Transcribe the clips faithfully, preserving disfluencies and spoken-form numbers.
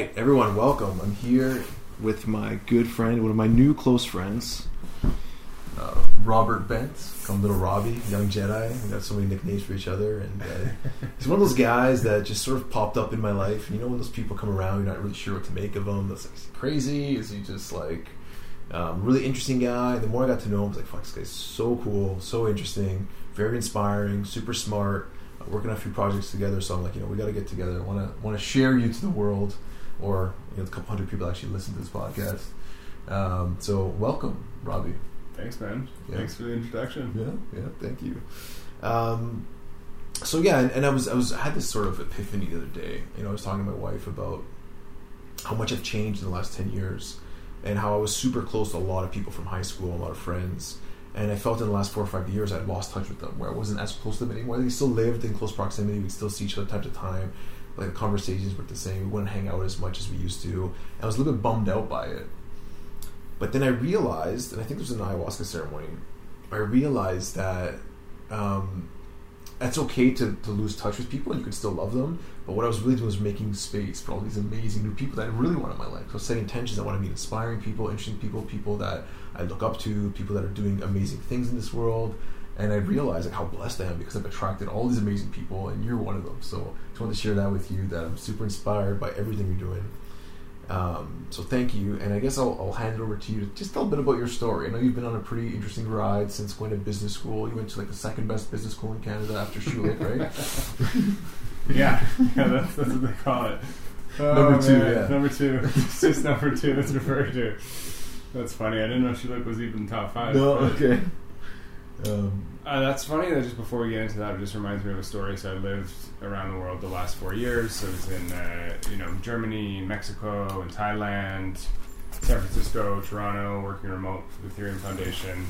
right, everyone, welcome. I'm here with my good friend, one of my new close friends, uh, Robert Bent, called Little Robbie, Young Jedi. We got so many nicknames for each other, and uh, he's one of those guys that just sort of popped up in my life. And you know, when those people come around, you're not really sure what to make of them. That's like crazy. Is he just like um, really interesting guy? The more I got to know him, I was like, "Fuck, this guy's so cool, so interesting, very inspiring, super smart." Working on a few projects together, so I'm like, you know, we got to get together. I want to want to share you to the world, or you know, a couple hundred people actually listen to this podcast. Um, so welcome, Robbie. Thanks, man. Yeah. Thanks for the introduction. Yeah, yeah. Thank you. Um, so yeah, and, and I was I was I had this sort of epiphany the other day. You know, I was talking to my wife about how much I've changed in the last ten years, and how I was super close to a lot of people from high school, a lot of friends. And I felt in the last four or five years I'd lost touch with them, where I wasn't as close to them anymore. They still lived in close proximity. We'd still see each other time to time. Like, conversations were the same. We wouldn't hang out as much as we used to. I was a little bit bummed out by it. But then I realized, and I think there was an ayahuasca ceremony, I realized that um, it's okay to, to lose touch with people and you can still love them. But what I was really doing was making space for all these amazing new people that I really want in my life. So I was setting intentions. I want to meet inspiring people, interesting people, people that I look up to, people that are doing amazing things in this world. And I realized like how blessed I am because I've attracted all these amazing people, and you're one of them. So I just wanted to share that with you, that I'm super inspired by everything you're doing. Um, so thank you. And I guess I'll, I'll hand it over to you to just tell a bit about your story. I know you've been on a pretty interesting ride since going to business school. You went to like the second best business school in Canada after Schulich, right? yeah. yeah, that's, that's what they call it. Oh, number two, man. yeah. Number two. It's just number two that's referred to. That's funny. I didn't know Schulich was even top five. No, okay. Um, uh, that's funny that just before we get into that, it just reminds me of a story. So I lived around the world the last four years. So I was in, uh, you know, Germany, Mexico, and Thailand, San Francisco, Toronto, working remote for the Ethereum Foundation.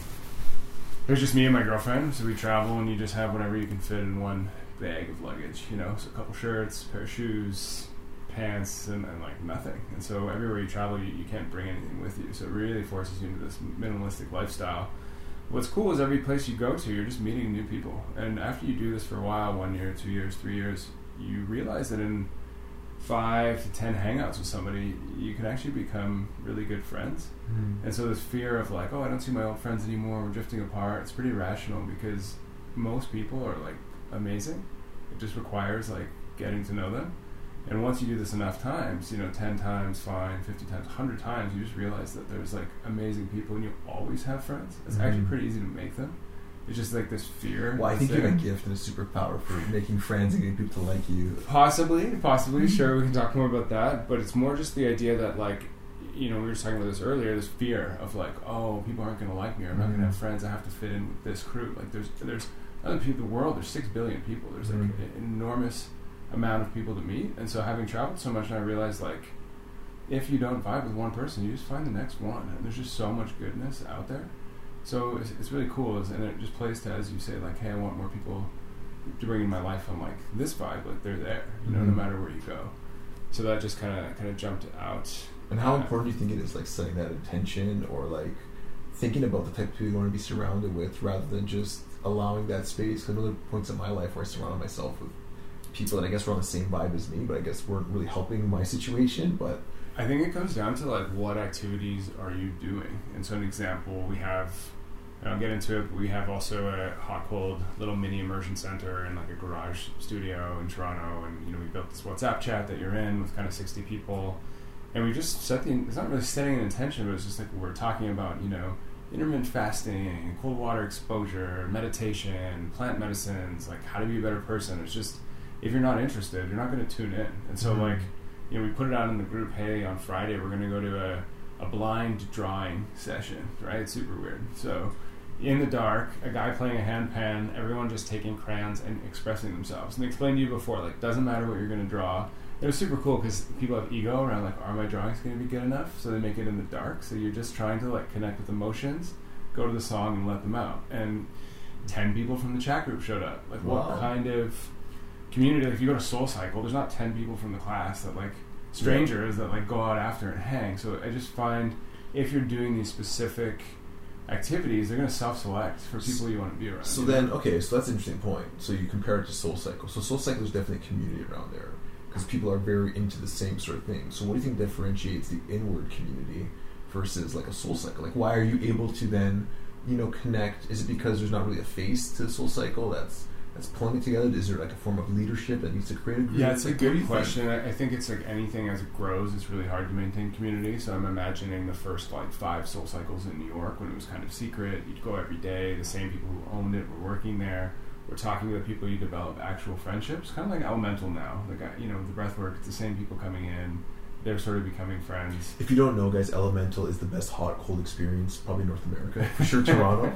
It was just me and my girlfriend. So we travel, and you just have whatever you can fit in one bag of luggage, you know. So a couple shirts, a pair of shoes, pants, and, and like nothing. And so everywhere you travel, you, you can't bring anything with you. So it really forces you into this minimalistic lifestyle. What's cool is every place you go to, you're just meeting new people. And after you do this for a while, one year, two years, three years, you realize that in five to ten hangouts with somebody, you can actually become really good friends. Mm-hmm. And so this fear of like, oh, I don't see my old friends anymore, we're drifting apart, it's pretty rational because most people are like amazing. It just requires like getting to know them. And once you do this enough times, you know, ten times, fine, fifty times, one hundred times, you just realize that there's, like, amazing people and you always have friends. It's mm-hmm. actually pretty easy to make them. It's just, like, this fear. Well, I think you have a gift and a superpower for making friends and getting people to like you. Possibly, possibly. Mm-hmm. Sure, we can talk more about that. But it's more just the idea that, like, you know, we were talking about this earlier, this fear of, like, oh, people aren't going to like me or I'm mm-hmm. not going to have friends. I have to fit in with this crew. Like, there's, there's other people in the world. There's six billion people. There's, like, mm-hmm. an enormous amount of people to meet. And so having traveled so much, I realized like if you don't vibe with one person, you just find the next one, and there's just so much goodness out there. So it's, it's really cool, and it just plays to, as you say, like, hey, I want more people to bring in my life on like this vibe, like they're there, you know, mm-hmm. no matter where you go. So that just kind of kind of jumped out. And how important do you think it is, like, setting that intention or like thinking about the type of people you want to be surrounded with rather than just allowing that space? Because there are points in my life where I surrounded myself with people that I guess were on the same vibe as me, but I guess weren't really helping my situation. But I think it comes down to like what activities are you doing. And so an example we have, and I'll get into it, but we have also a hot cold little mini immersion center and like a garage studio in Toronto, and you know, we built this WhatsApp chat that you're in with kind of sixty people, and we just set the, it's not really setting an intention, but it's just like we're talking about, you know, intermittent fasting, cold water exposure, meditation, plant medicines, like how to be a better person. It's just, if you're not interested, you're not going to tune in. And so, mm-hmm. like, you know, we put it out in the group, hey, on Friday, we're going to go to a, a blind drawing session, right? It's super weird. So, in the dark, a guy playing a hand pan, everyone just taking crayons and expressing themselves. And they explained to you before, like, doesn't matter what you're going to draw. It was super cool because people have ego around, like, are my drawings going to be good enough? So they make it in the dark. So you're just trying to, like, connect with emotions, go to the song, and let them out. And ten people from the chat group showed up. Like, wow. What kind of community, like if you go to Soul Cycle, there's not ten people from the class that like strangers yeah. that like go out after and hang. So I just find if you're doing these specific activities, they're going to self-select for people you want to be around. So then, know? okay, so that's an interesting point. So you compare it to Soul Cycle. So Soul Cycle is definitely a community around there. because people are very into the same sort of thing. So what do you think differentiates the Inward community versus like a Soul Cycle? Like, why are you able to then, you know, connect? Is it because there's not really a face to the Soul Cycle that's that's pulling it together? Is there like a form of leadership that needs to create a group? Yeah, it's like, a good question. Think? I think it's like anything as it grows, it's really hard to maintain community. So I'm imagining the first like five Soul Cycles in New York when it was kind of secret. You'd go every day. The same people who owned it were working there. We're talking to the people. You develop actual friendships, kind of like Elemental now. Like, you know, the breath work, it's the same people coming in. They're sort of becoming friends. If you don't know, guys, Elemental is the best hot cold experience, probably North America. For sure, Toronto.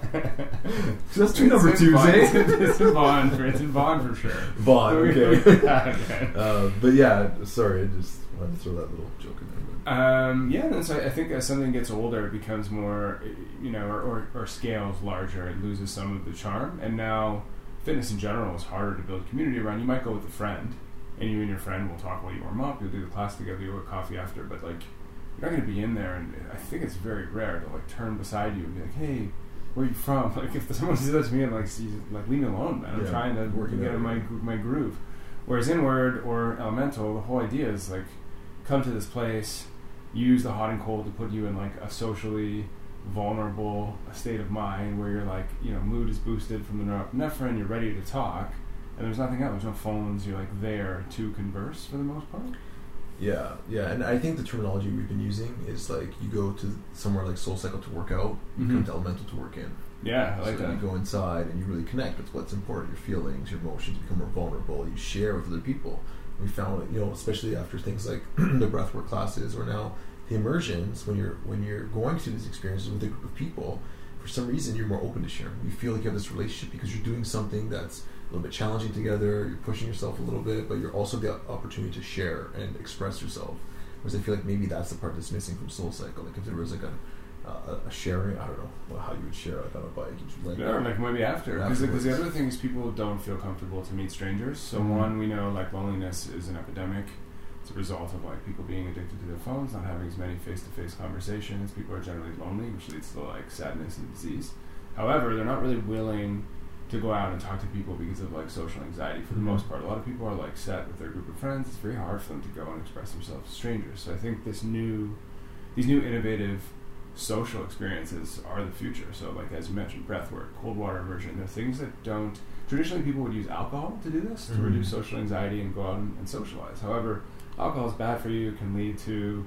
So that's two number twos, eh? It's in Vaughn. It's in Vaughn for sure. Vaughn, okay. uh, but yeah, sorry, I just wanted to throw that little joke in there. But. Um, yeah, and so I think as something gets older, it becomes more, you know, or, or, or scales larger. It loses some of the charm. And now fitness in general is harder to build community around. You might go with a friend. And you and your friend will talk while you warm up. You'll do the class together. You'll have coffee after. But like, you're not going to be in there. And I think it's very rare to like turn beside you and be like, "Hey, where are you from?" Like, if someone says that to me, I'm like, "Like, leave me alone, man. I'm yeah, trying to work get in my my groove." Whereas Inward or Elemental, the whole idea is like, come to this place, use the hot and cold to put you in like a socially vulnerable state of mind where you're like, you know, mood is boosted from the norepinephrine. You're ready to talk. And there's nothing else. There's no phones. You're like there to converse for the most part. Yeah, yeah. And I think the terminology we've been using is like you go to somewhere like Soul Cycle to work out, you mm-hmm. come to Elemental to work in. Yeah, I like so that. You go inside and you really connect with what's important, your feelings, your emotions, become more vulnerable. You share with other people. We found, you know, especially after things like the breathwork classes or now the immersions, when you're when you're going through these experiences with a group of people, for some reason you're more open to sharing. You feel like you have this relationship because you're doing something that's a little bit challenging together, you're pushing yourself a little bit, but you're also the opportunity to share and express yourself. Whereas I feel like maybe that's the part that's missing from Soul Cycle. Like if there was like a, uh, a sharing, I don't know how you would share like on a bike. Like, yeah, or like maybe after. Because like, the other thing is people don't feel comfortable to meet strangers. So mm-hmm. one, we know like loneliness is an epidemic. It's a result of like people being addicted to their phones, not having as many face-to-face conversations. People are generally lonely, which leads to like sadness and disease. However, they're not really willing to go out and talk to people because of like social anxiety for the mm-hmm. most part. A lot of people are like set with their group of friends. It's very hard for them to go and express themselves to strangers. So I think this new, these new innovative social experiences are the future. So like as you mentioned, breathwork, cold water immersion, they're things that don't, traditionally people would use alcohol to do this, mm-hmm. to reduce social anxiety and go out and, and socialize. However, alcohol is bad for you, it can lead to,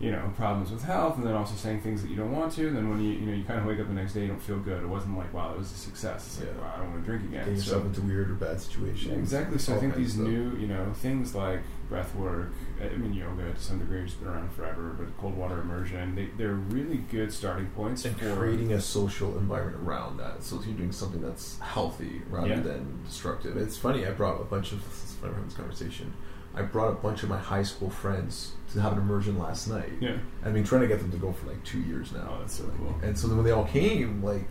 you know, problems with health, and then also saying things that you don't want to. Then when you, you know, you kind of wake up the next day, you don't feel good. It wasn't like, wow, it was a success. It's like, yeah. wow, I don't want to drink again. Getting yourself so, into weird or bad situations. Yeah, exactly. So I think these new, you know, things like breath work, I mean, yoga to some degree has been around forever, but cold water immersion, they, they're really good starting points. And for creating a social environment around that. So you're doing something that's healthy rather yeah. than destructive. It's funny, I brought a bunch of, it's funny we're having this conversation, I brought a bunch of my high school friends to have an immersion last night. Yeah, I've been trying to get them to go for like two years now. Oh, that's so cool. And so then when they all came, like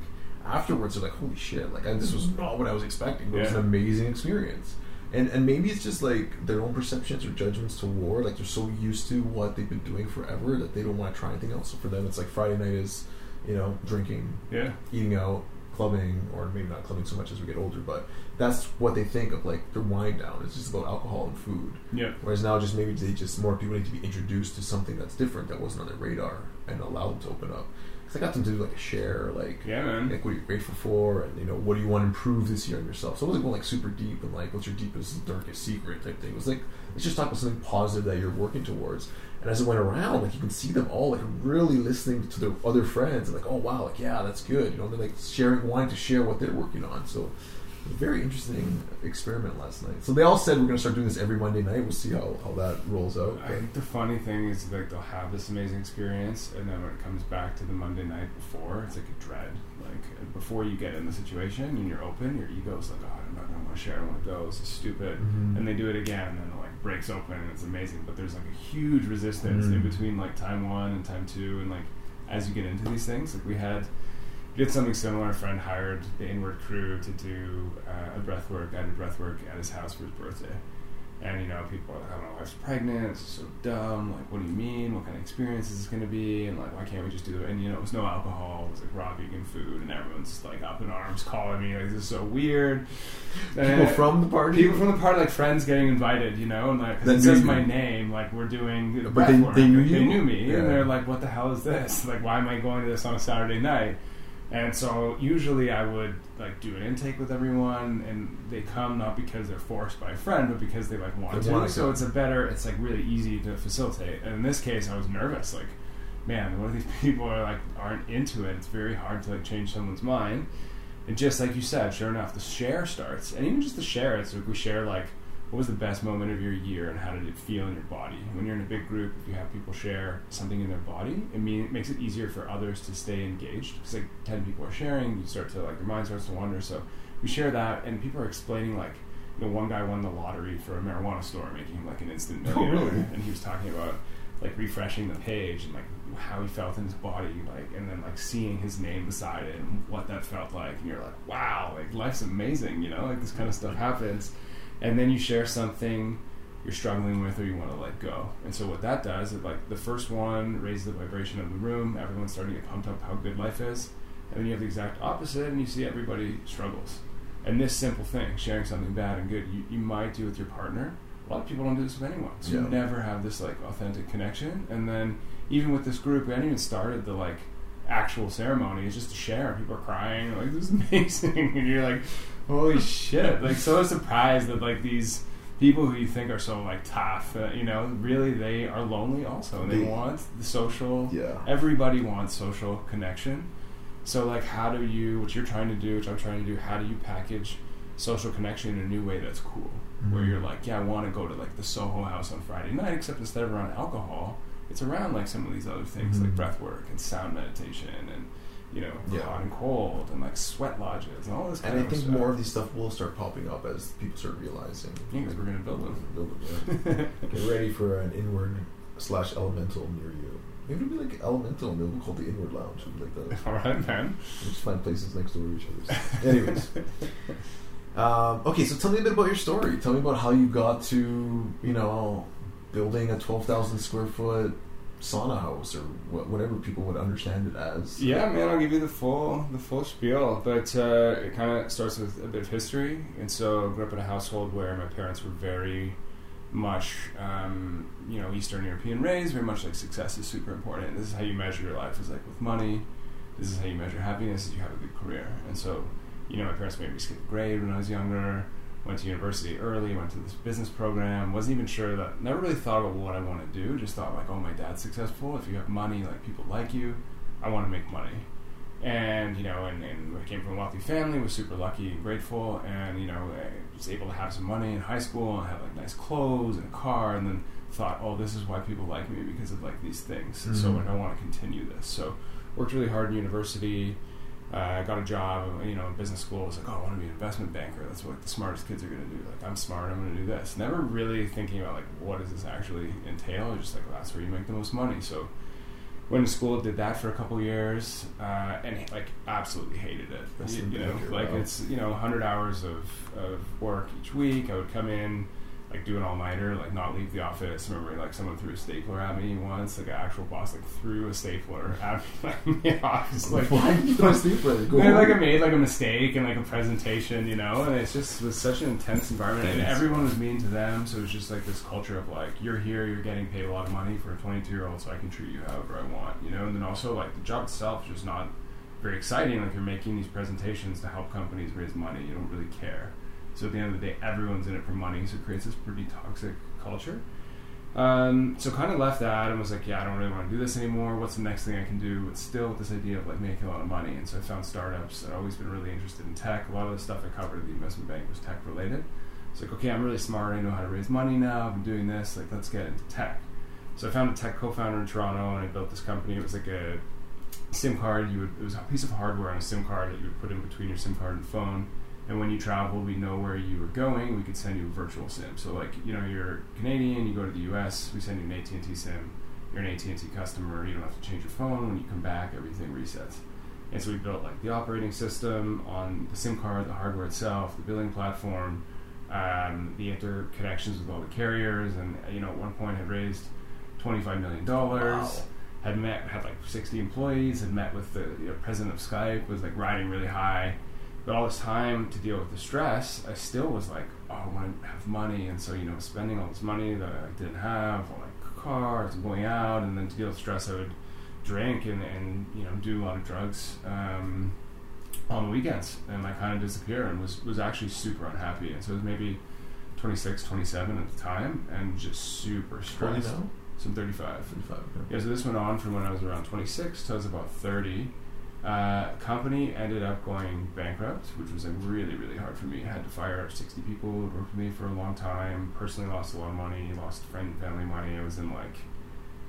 afterwards, they're like, "Holy shit!" Like I, this was not what I was expecting. But yeah. It was an amazing experience. And and maybe it's just like their own perceptions or judgments to war. Like they're so used to what they've been doing forever that they don't want to try anything else. So for them, it's like Friday night is, you know, drinking, yeah, eating out, clubbing, or maybe not clubbing so much as we get older, but that's what they think of, like their wind down is just about alcohol and food. Yeah. Whereas now, just maybe they just more people need to be introduced to something that's different that wasn't on their radar and allow them to open up. Because I got them to do like a share, like yeah, man. Like what are you grateful for, and you know what do you want to improve this year on yourself. So it wasn't going like super deep and like what's your deepest darkest secret type thing. It was like let's just talk about something positive that you're working towards. And as it went around, like you can see them all like really listening to their other friends and like, oh wow, like yeah, that's good. You know, they're like sharing, wanting to share what they're working on. So it was a very interesting experiment last night. So they all said we're gonna start doing this every Monday night. We'll see how, how that rolls out. But I think the funny thing is like they'll have this amazing experience, and then when it comes back to the Monday night before, it's like a dread. Like before you get in the situation and you're open, your ego's like, oh, I'm not gonna want to share. I want to go. This is stupid. Mm-hmm. And they do it again, and they're like, breaks open and it's amazing, but there's like a huge resistance mm-hmm. in between like time one and time two, and like as you get into these things, like we had we did something similar. A friend hired the Inward crew to do uh, a breath work I did breath work at his house for his birthday, And, you know, people are like, oh, my wife's pregnant, it's so dumb, like, what do you mean, what kind of experience is this going to be, and, like, why can't we just do it? And, you know, it was no alcohol, it was, like, raw vegan food, and everyone's, like, up in arms calling me, like, this is so weird. And people from the party? People from the party, like, friends getting invited, you know, and, like, because it says you. my name, like, we're doing the platform. But they, they knew you? They knew me, yeah. And they're like, what the hell is this? Like, why am I going to this on a Saturday night? And so usually I would like do an intake with everyone, and they come not because they're forced by a friend, but because they like want to. So it's a better, it's like really easy to facilitate. And in this case, I was nervous. Like, man, what if these people are like aren't into it? It's very hard to like change someone's mind. And just like you said, sure enough, the share starts, and even just the share. It's like we share like what was the best moment of your year, and how did it feel in your body? When you're in a big group, if you have people share something in their body, it, mean, it makes it easier for others to stay engaged. Because like ten people are sharing, you start to like your mind starts to wander. So we share that, and people are explaining like, you know, one guy won the lottery for a marijuana store, making him like an instant millionaire. Oh, really? And he was talking about like refreshing the page and like how he felt in his body, like, and then like seeing his name beside it and what that felt like. And you're like, wow, like life's amazing, you know? Like this kind of stuff happens. And then you share something you're struggling with or you want to let go. And so what that does is like the first one raises the vibration of the room. Everyone's starting to get pumped up how good life is. And then you have the exact opposite and you see everybody struggles. And this simple thing, sharing something bad and good, you, you might do with your partner. A lot of people don't do this with anyone. So yeah. You never have this like authentic connection. And then even with this group, we hadn't even started the like actual ceremony. It's just a share. People are crying. Like, this is amazing. And you're like... holy shit, like so surprised that like these people who you think are so like tough, uh, you know, really they are lonely also, and they, they want the social, yeah. Everybody wants social connection. So like how do you, what you're trying to do, which I'm trying to do, how do you package social connection in a new way that's cool? Mm-hmm. Where you're like, yeah, I want to go to like the Soho House on Friday night, except instead of around alcohol, it's around like some of these other things, mm-hmm. like breath work and sound meditation and you know, yeah. hot and cold, and like sweat lodges, and all this. Kind and of I think stuff. More of these stuff will start popping up as people start realizing. Yeah, because we're gonna build them. Build them. Yeah. Get ready for an inward slash elemental near you. Maybe it'll be like elemental, and it'll be called the Inward Lounge. Like that. All right, man. We'll just find places next door to each other. So. Anyways, um, okay. So tell me a bit about your story. Tell me about how you got to, you know, building a twelve thousand square foot. Sauna house or wh- whatever people would understand it as. Yeah, man, I'll give you the full the full spiel, but uh, it kind of starts with a bit of history. And so I grew up in a household where my parents were very much um, you know, Eastern European raised, very much like success is super important. This is how you measure your life, is like with money. This is how you measure happiness, is you have a good career. And so, you know, my parents made me skip grade when I was younger, went to university early, went to this business program, wasn't even sure that, never really thought about what I want to do, just thought like, oh, my dad's successful, if you have money, like, people like you, I want to make money. And, you know, and, and I came from a wealthy family, was super lucky and grateful, and, you know, I was able to have some money in high school, and have, like, nice clothes and a car, and then thought, oh, this is why people like me, because of, like, these things, mm-hmm. so, like, I want to continue this. So, worked really hard in university, I uh, got a job, you know, in business school. I was like, oh, I want to be an investment banker. That's what the smartest kids are going to do. Like, I'm smart. I'm going to do this. Never really thinking about, like, what does this actually entail? You're just like, well, that's where you make the most money. So went to school, did that for a couple years, uh, and, like, absolutely hated it. You, you know, like, well. It's, you know, one hundred hours of, of work each week. I would come in, like, do an all-nighter, like, not leave the office. I remember, like, someone threw a stapler at me once. Like, an actual boss, like, threw a stapler at me, like, in the office. Like, why did you throw a stapler? Go and, like, I made, like, a mistake in, like, a presentation, you know? And it's just, it was such an intense environment. And everyone was mean to them. So it was just, like, this culture of, like, you're here, you're getting paid a lot of money for a twenty-two-year-old, so I can treat you however I want, you know? And then also, like, the job itself is just not very exciting. Like, you're making these presentations to help companies raise money. You don't really care. So at the end of the day, everyone's in it for money, so it creates this pretty toxic culture. Um, so kind of left that and was like, yeah, I don't really want to do this anymore. What's the next thing I can do? It's still this idea of like making a lot of money. And so I found startups. I'd always been really interested in tech. A lot of the stuff I covered at the investment bank was tech related. It's like, okay, I'm really smart. I know how to raise money now. I've been doing this. Like, let's get into tech. So I found a tech co-founder in Toronto, and I built this company. It was like a SIM card. You would, it was a piece of hardware on a SIM card that you would put in between your SIM card and phone. And when you travel, we know where you were going. We could send you a virtual SIM. So, like, you know, you're Canadian, you go to the U S, we send you an A T and T SIM. You're an A T and T customer. You don't have to change your phone. When you come back, everything resets. And so we built, like, the operating system on the SIM card, the hardware itself, the billing platform, um, the interconnections with all the carriers, and you know, at one point had raised twenty-five million dollars. Wow. Had met, had like sixty employees, had met with the you know, president of Skype, was like riding really high. But all this time to deal with the stress, I still was like, oh, I want to have money. And so, you know, spending all this money that I didn't have on like cars and going out, and then to deal with stress, I would drink and, and you know, do a lot of drugs um, on the weekends. And I kind of disappear and was, was actually super unhappy. And so it was maybe twenty-six, twenty-seven at the time, and just super stressed. twenty now? So I'm thirty-five. thirty-five, okay. Yeah, so this went on from when I was around twenty-six till I was about thirty. Uh, company ended up going bankrupt, which was like really, really hard for me. I had to fire sixty people who worked with me for a long time. Personally lost a lot of money, lost friend and family money. I was in like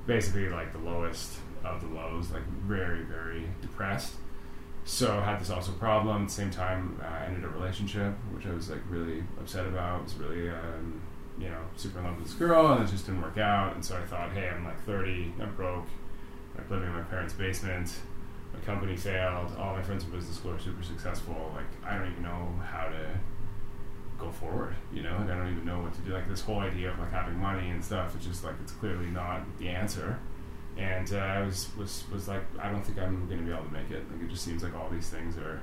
basically like the lowest of the lows, like very, very depressed. So I had this also problem. At the same time, I uh, ended a relationship, which I was like really upset about. It was really, um, you know, super in love with this girl, and it just didn't work out. And so I thought, hey, I'm like thirty, I'm broke, like living in my parents' basement. My company failed. All my friends in business school are super successful. Like, I don't even know how to go forward, you know? Like, I don't even know what to do. Like, this whole idea of, like, having money and stuff, it's just, like, it's clearly not the answer. And uh, I was, was, was like, I don't think I'm going to be able to make it. Like, it just seems like all these things are,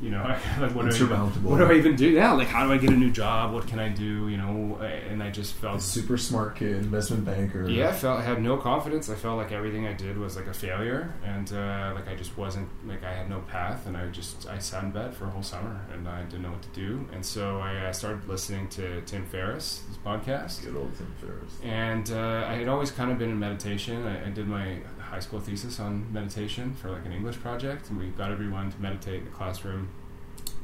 you know, like, what, do I, even, what do I even do now? Like, how do I get a new job? What can I do? You know, and I just felt... A super smart kid, investment banker. Yeah, I felt, I had no confidence. I felt like everything I did was, like, a failure. And, uh, like, I just wasn't... Like, I had no path. And I just... I sat in bed for a whole summer. And I didn't know what to do. And so I, I started listening to Tim Ferriss, his podcast. Good old Tim Ferriss. And uh, I had always kind of been in meditation. I, I did my... high school thesis on meditation for like an English project, and we got everyone to meditate in the classroom.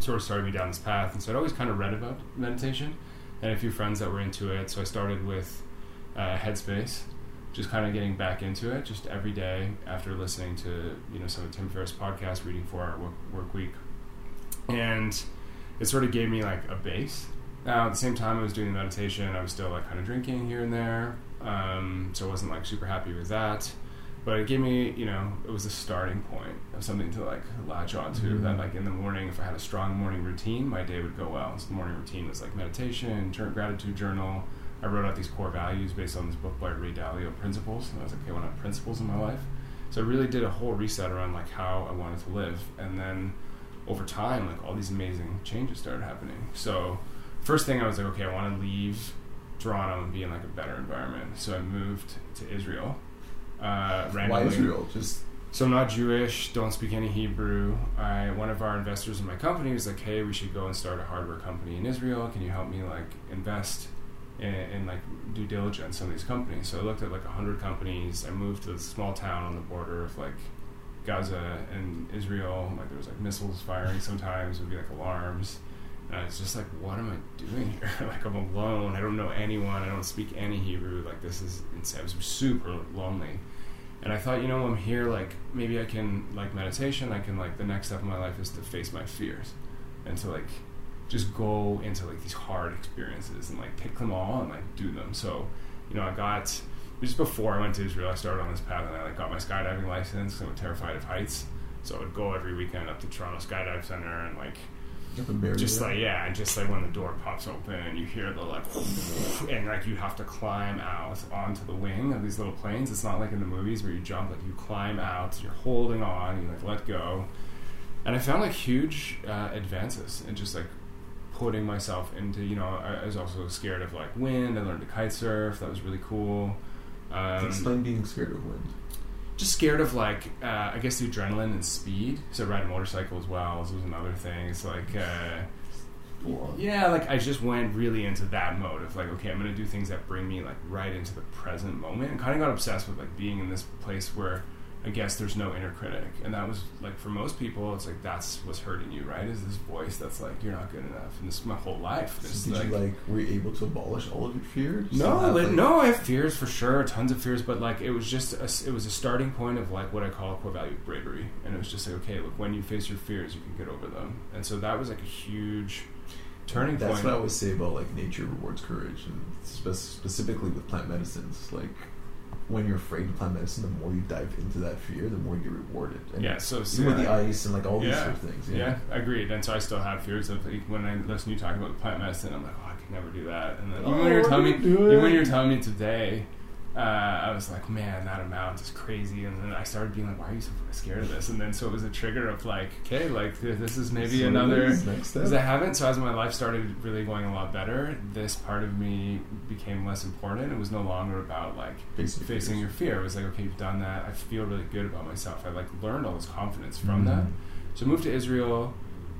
Sort of started me down this path, and so I'd always kind of read about meditation and a few friends that were into it. So I started with uh, Headspace, just kind of getting back into it, just every day after listening to you know some of Tim Ferriss' podcasts, reading four-hour work, work week, and it sort of gave me like a base. Now at the same time I was doing the meditation, I was still like kind of drinking here and there, um, so I wasn't like super happy with that. But it gave me, you know, it was a starting point of something to, like, latch on to. Mm-hmm. That, like, in the morning, if I had a strong morning routine, my day would go well. So the morning routine was, like, meditation, gratitude journal. I wrote out these core values based on this book by Ray Dalio, Principles. And I was like, okay, I want to have principles in my life. So I really did a whole reset around, like, how I wanted to live. And then over time, like, all these amazing changes started happening. So first thing I was like, okay, I want to leave Toronto and be in, like, a better environment. So I moved to Israel. Uh, Why Israel? Just so I'm not Jewish, don't speak any Hebrew. I, one of our investors in my company was like, "Hey, we should go and start a hardware company in Israel. Can you help me like invest in, in like due diligence on these companies?" So I looked at like a hundred companies. I moved to this small town on the border of like Gaza and Israel. Like there was like missiles firing sometimes. It would be like alarms, and I was just like, "What am I doing here? Like I'm alone. I don't know anyone. I don't speak any Hebrew. Like this is insane." I was super lonely. And I thought, you know, I'm here, like, maybe I can, like, meditation, I can, like, the next step in my life is to face my fears and to, like, just go into, like, these hard experiences and, like, pick them all and, like, do them. So, you know, I got, just before I went to Israel, I started on this path and I, like, got my skydiving license because I'm terrified of heights. So I would go every weekend up to Toronto Skydive Center and, like, just like yeah and just like when the door pops open and you hear the like and like you have to climb out onto the wing of these little planes. It's not like in the movies where you jump, like you climb out, you're holding on, you like let go. And I found like huge uh, advances in just like putting myself into, you know, I, I was also scared of like wind. I learned to kite surf. That was really cool. Um, it's fun being scared of wind. Just scared of, like, uh, I guess the adrenaline and speed. So riding motorcycle as well, so was another thing. It's like, uh, yeah, like, I just went really into that mode of, like, okay, I'm going to do things that bring me, like, right into the present moment. And kind of got obsessed with, like, being in this place where, I guess, there's no inner critic. And that was, like, for most people, it's like, that's what's hurting you, right? Is this voice that's like, you're not good enough. And this is my whole life. This so did like, you, like, were you able to abolish all of your fears? No, like, no, I have fears for sure, tons of fears. But, like, it was just, a, it was a starting point of, like, what I call a core value of bravery. And it was just like, okay, look, when you face your fears, you can get over them. And so that was, like, a huge turning that's point. That's what I always say about, like, nature rewards courage. And spe- specifically with plant medicines, like... when you're afraid of plant medicine, the more you dive into that fear, the more you get rewarded. And yeah, so, so yeah, with the ice and like all yeah, these sort of things. Yeah. yeah, agreed. And so I still have fears of like, when I listen to you talking about plant medicine, I'm like, oh, I could never do that. And then oh, even when you're telling me, even when you're telling me today, uh, I was like, man, that amount is crazy. And then I started being like, why are you so scared of this? And then so it was a trigger of like, okay, like this is maybe so another because I haven't. So as my life started really going a lot better, this part of me became less important. It was no longer about like Basically facing fears. your fear. It was like, okay, you've done that. I feel really good about myself. I like learned all this confidence from mm-hmm. that. So I moved to Israel.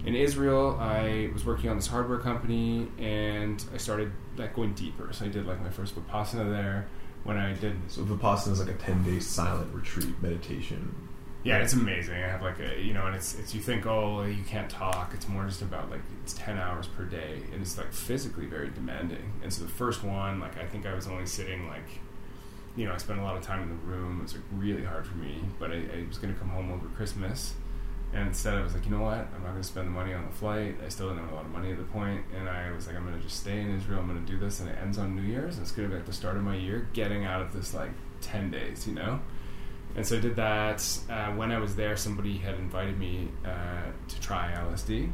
In Israel, I was working on this hardware company, and I started like going deeper. So I did like my first Vipassana there. When I did... So Vipassana is like a ten-day silent retreat meditation. Yeah, it's amazing. I have like a, you know, and it's, it's you think, oh, you can't talk. It's more just about like, it's ten hours per day. And it's like physically very demanding. And so the first one, like I think I was only sitting like, you know, I spent a lot of time in the room. It was like really hard for me. But I, I was going to come home over Christmas. And instead I was like, you know what? I'm not going to spend the money on the flight. I still didn't have a lot of money at the point. And I was like, I'm going to just stay in Israel. I'm going to do this. And it ends on New Year's. And it's going to be like the start of my year getting out of this like ten days, you know? And so I did that. Uh, when I was there, somebody had invited me uh, to try L S D.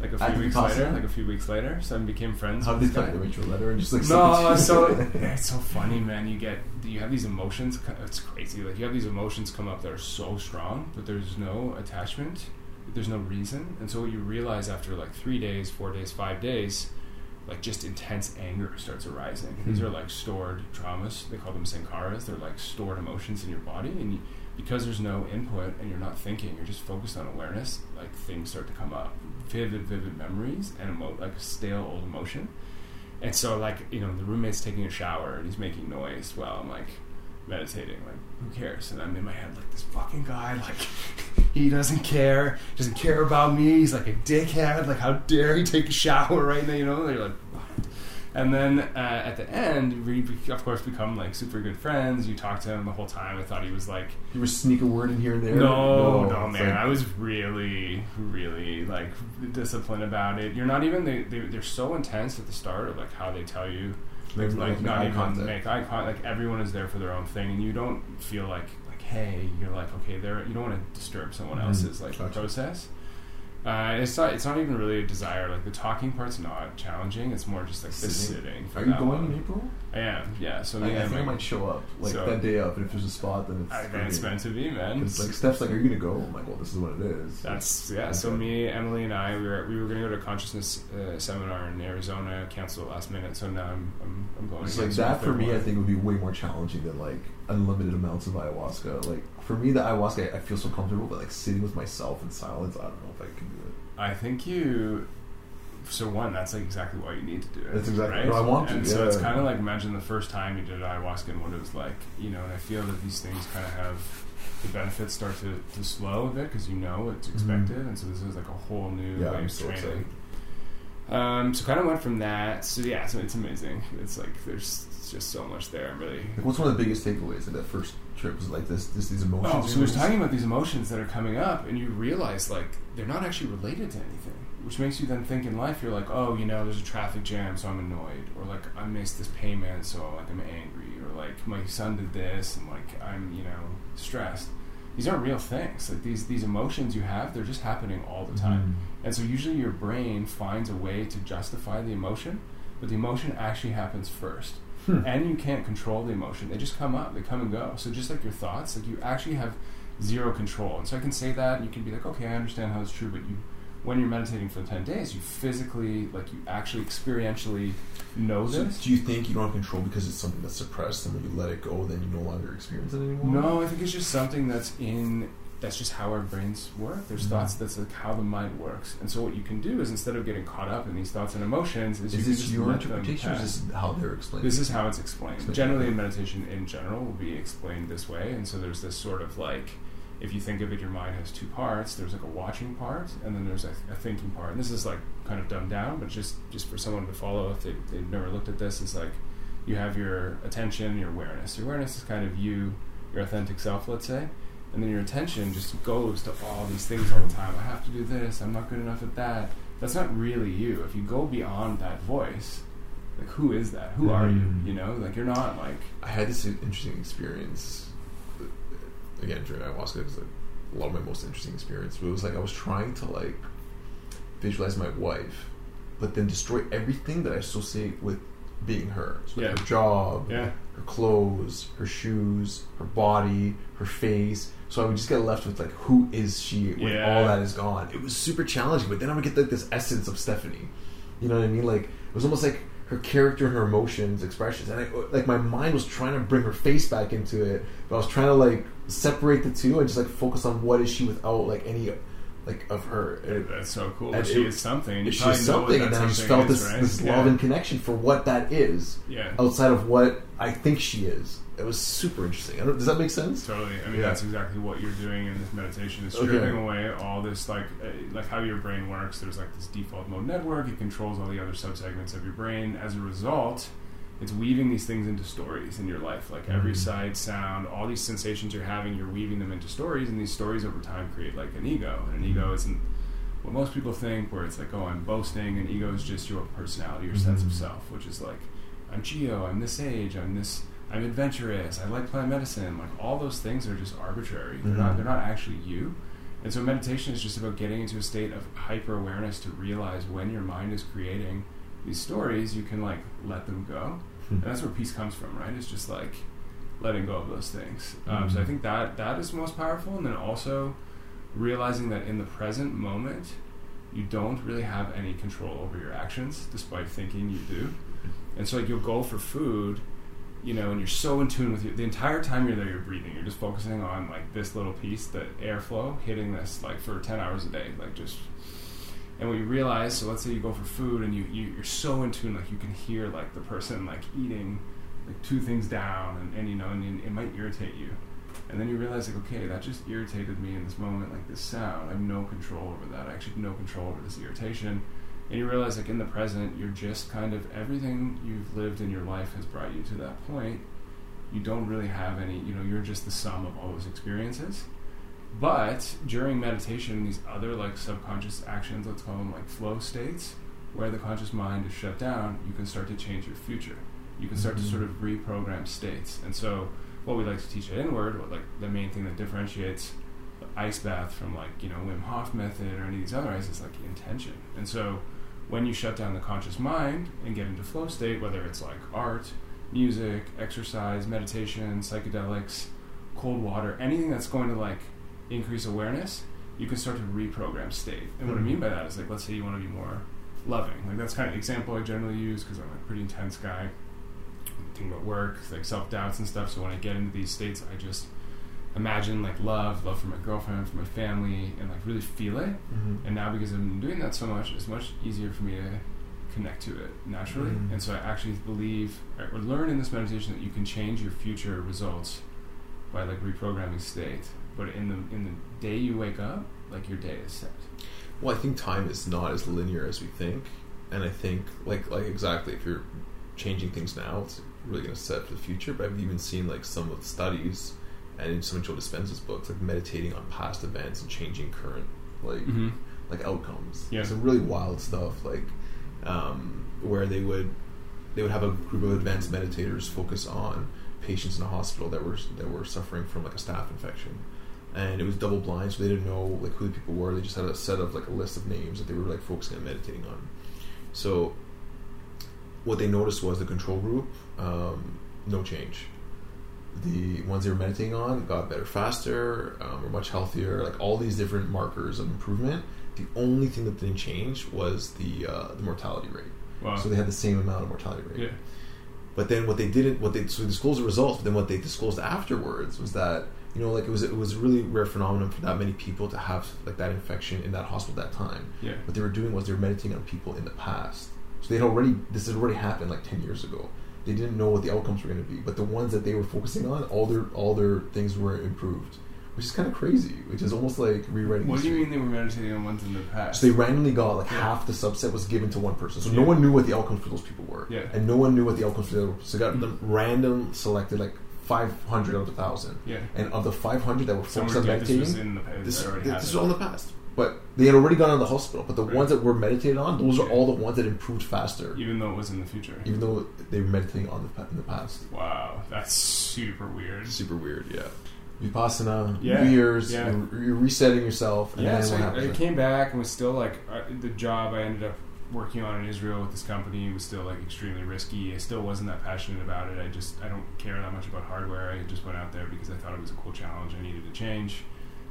Like a few I weeks later, it. like a few weeks later, so I became friends. How with did they write your letter and just like no? So yeah, it's so funny, man. You get you have these emotions. It's crazy. Like you have these emotions come up that are so strong, but there's no attachment. There's no reason, and so what you realize after like three days, four days, five days, like just intense anger starts arising. Mm-hmm. These are like stored traumas. They call them sankharas. They're like stored emotions in your body, and you, because there's no input and you're not thinking, you're just focused on awareness. Like things start to come up. Vivid, vivid memories and emo- like a stale old emotion. And so like, you know, the roommate's taking a shower and he's making noise while I'm like meditating, like who cares? And I'm in my head like, this fucking guy, like he doesn't care, doesn't care about me, he's like a dickhead, like how dare he take a shower right now, you know? And you're like, what? And then uh, at the end, we of course become like super good friends. You talk to him the whole time. I thought he was like, you were sneak a word in here and there. No, no, no man. Like, I was really, really like disciplined about it. You're not even they, they they're so intense at the start of like how they tell you, like, like not even contact. make eye contact. Like everyone is there for their own thing, and you don't feel like like hey, you're like okay, there. You don't want to disturb someone mm-hmm. else's like gotcha. process. Uh, it's not. It's not even really a desire. Like the talking part's not challenging. It's more just like sitting. This sitting. Are you going in April? I am. Yeah. So I, I think I might show up like so, that day up. And if there's a spot, then it's. I think it's meant to be, man. It's like Steph's like, "Are you gonna go?" I'm like, "Well, this is what it is." That's yeah. Okay. So me, Emily, and I we were we were gonna go to a consciousness uh, seminar in Arizona. Canceled last minute. So now I'm I'm, I'm going. It's like that for me. One. I think would be way more challenging than like unlimited amounts of ayahuasca. Like for me, the ayahuasca, I, I feel so comfortable, but like sitting with myself in silence, I don't know if I can. I think you so one that's like exactly why you need to do it that's exactly right? what I want and to and so yeah. It's kind of like imagine the first time you did ayahuasca and what it was like, you know. And I feel that these things kind of have the benefits start to, to slow a bit because you know it's expected mm-hmm. and so this is like a whole new yeah, way I'm of so training excited. Um, so kind of went from that. So yeah, so it's amazing. It's like there's it's just so much there. I'm really. Like what's one of the biggest takeaways of that first trip was like this? This these emotions. Oh, so we're just talking about these emotions that are coming up, and you realize like they're not actually related to anything, which makes you then think in life you're like, oh, you know, there's a traffic jam, so I'm annoyed, or like I missed this payment, so like I'm angry, or like my son did this, and like I'm you know stressed. These aren't real things. Like these these emotions you have, they're just happening all the time. Mm. And so usually your brain finds a way to justify the emotion, but the emotion actually happens first. Hmm. And you can't control the emotion. They just come up. They come and go. So just like your thoughts, like you actually have zero control. And so I can say that, and you can be like, okay, I understand how it's true, but you, when you're meditating for ten days, you physically, like you actually experientially know so this. Do you think you don't have control because it's something that's suppressed, and when you let it go, then you no longer experience it anymore? No, I think it's just something that's in, that's just how our brains work. There's mm-hmm. thoughts that's like how the mind works. And so what you can do is instead of getting caught up in these thoughts and emotions, is, is you this just your interpretation or is this how they're explained? This is how it's explained. explained. Generally, in meditation in general will be explained this way. And so there's this sort of like, if you think of it, your mind has two parts. There's like a watching part, and then there's a, a thinking part. And this is like kind of dumbed down, but just, just for someone to follow, if they, they've never looked at this, it's like you have your attention, your awareness. Your awareness is kind of you, your authentic self, let's say. And then your attention just goes to all these things all the time. I have to do this. I'm not good enough at that. That's not really you. If you go beyond that voice, like, who is that? Who are you? You know, like, you're not like... I had this interesting experience. Again, during ayahuasca, it was like a lot of my most interesting experience. But it was like I was trying to like visualize my wife, but then destroy everything that I associate with being her. So, like, yeah. her job, yeah. her clothes, her shoes, her body, her face. So I would just get left with like, who is she when yeah. all that is gone? It was super challenging, but then I would get like this essence of Stephanie. You know what I mean? Like, it was almost like her character and her emotions, expressions, and I, like, my mind was trying to bring her face back into it, but I was trying to like separate the two and just like focus on what is she without like any like of her. It, that's so cool. If she it, is something. If she is something, and then I just felt is, this, right? this yeah. love and connection for what that is, yeah. outside of what I think she is. It was super interesting. I don't, does that make sense? Totally. I mean, yeah. that's exactly what you're doing in this meditation. It's stripping okay. away all this, like, uh, like how your brain works. There's like this default mode network. It controls all the other subsegments of your brain. As a result, it's weaving these things into stories in your life. Like, every mm-hmm. sight, sound, all these sensations you're having, you're weaving them into stories, and these stories over time create like an ego. And an ego isn't what most people think, where it's like, oh, I'm boasting. An ego is just your personality, your mm-hmm. sense of self, which is like, I'm Geo, I'm this age, I'm this... I'm adventurous, I like plant medicine. Like, all those things are just arbitrary. They're mm-hmm. not they're not actually you. And so meditation is just about getting into a state of hyper awareness to realize when your mind is creating these stories, you can like let them go. Mm-hmm. And that's where peace comes from, right? It's just like letting go of those things. Um, mm-hmm. So I think that that is most powerful. And then also realizing that in the present moment, you don't really have any control over your actions, despite thinking you do. And so like you'll go for food, you know, and you're so in tune with you. The entire time you're there, you're breathing. You're just focusing on, like, this little piece, the airflow, hitting this, like, for ten hours a day. Like, just... And what you realize, so let's say you go for food, and you, you, you're so in tune, like, you can hear, like, the person, like, eating, like, two things down, and, and you know, and, and it might irritate you. And then you realize, like, okay, that just irritated me in this moment, like, this sound. I have no control over that. I actually have no control over this irritation. And you realize, like, in the present, you're just kind of, everything you've lived in your life has brought you to that point. You don't really have any, you know, you're just the sum of all those experiences. But during meditation, these other, like, subconscious actions, let's call them, like, flow states, where the conscious mind is shut down, you can start to change your future. You can start mm-hmm. to sort of reprogram states. And so what we like to teach at Inward, what, like, the main thing that differentiates the ice bath from, like, you know, Wim Hof method or any of these other ices is, like, intention. And so... when you shut down the conscious mind and get into flow state, whether it's like art, music, exercise, meditation, psychedelics, cold water, anything that's going to like increase awareness, you can start to reprogram state. And mm-hmm. what I mean by that is like, let's say you want to be more loving. Like that's kind of the example I generally use because I'm a pretty intense guy. I think about work, like self-doubts and stuff. So when I get into these states, I just... imagine like love, love for my girlfriend, for my family, and like really feel it. Mm-hmm. And now because I've been doing that so much, it's much easier for me to connect to it naturally. Mm-hmm. And so I actually believe or learn in this meditation that you can change your future results by like reprogramming state. But in the in the day you wake up, like your day is set. Well, I think time is not as linear as we think, and I think like like exactly if you're changing things now, it's really going to set for the future. But I've even seen like some of the studies. And in some of Joe Dispenza's books, like meditating on past events and changing current, like mm-hmm. like outcomes. Yeah. Some really wild stuff, like um, where they would they would have a group of advanced meditators focus on patients in a hospital that were that were suffering from like a staph infection, and it was double blind, so they didn't know like who the people were. They just had a set of like a list of names that they were like focusing on meditating on. So what they noticed was the control group, um, no change. The ones they were meditating on got better faster, um, were much healthier, like all these different markers of improvement. The only thing that didn't change was the uh, the mortality rate. Wow. So they had the same amount of mortality rate. Yeah. But then what they didn't, what they so they disclosed the results. But then what they disclosed afterwards was that you know like it was it was a really rare phenomenon for that many people to have like that infection in that hospital at that time. Yeah. What they were doing was they were meditating on people in the past. So they had already this had already happened like ten years ago. They didn't know what the outcomes were going to be, but the ones that they were focusing on, all their all their things were improved, which is kind of crazy. Which is almost like rewriting. What do you mean they were meditating on ones in the past? So they randomly got like yeah. half the subset was given to one person, so yeah. no one knew what the outcomes for those people were, yeah. and no one knew what the outcomes for the other. So they got mm-hmm. them random selected like five hundred out of a thousand, yeah. and of the five hundred that were focused on meditating, this was in the past. This, this was all in the past. But they had already gone to the hospital. But the right. ones that were meditated on, those okay. are all the ones that improved faster. Even though it was in the future. Even though they were meditating on the in the past. Wow, that's super weird. Super weird, yeah. Vipassana, yeah. New Year's, yeah. you're resetting yourself. And yeah, so I, I came back and was still like, uh, the job I ended up working on in Israel with this company was still like extremely risky. I still wasn't that passionate about it. I just, I don't care that much about hardware. I just went out there because I thought it was a cool challenge. I needed to change.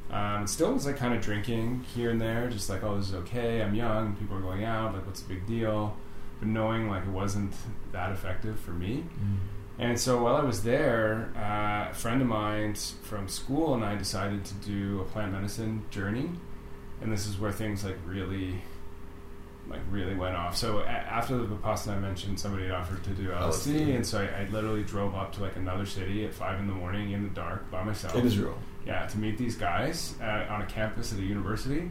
Um, still was like kind of drinking here and there, just like, oh, this is okay. I'm young. People are going out. Like, what's the big deal? But knowing like it wasn't that effective for me. Mm. And so while I was there, uh, a friend of mine from school and I decided to do a plant medicine journey. And this is where things like really, like really went off. So a- after the Vipassana I mentioned, somebody had offered to do L S D. And so I, I literally drove up to like another city at five in the morning in the dark by myself. In Israel. Yeah, to meet these guys at, on a campus at a university.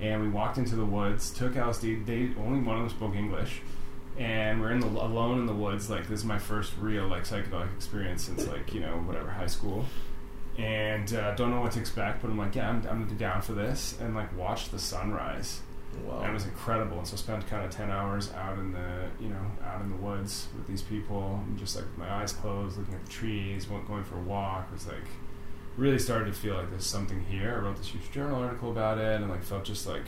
And we walked into the woods, took L S D. They, only one of them spoke English. And we're in the alone in the woods. Like, this is my first real like psychedelic experience since like, you know, whatever, high school. And uh, don't know what to expect, but I'm like, yeah, I'm I'm down for this. And like, watched the sunrise. Wow. And it was incredible. And so I spent kind of ten hours out in the you know out in the woods with these people, and just like my eyes closed, looking at the trees, going for a walk. It was like really started to feel like there's something here. I wrote this huge journal article about it, and like felt just like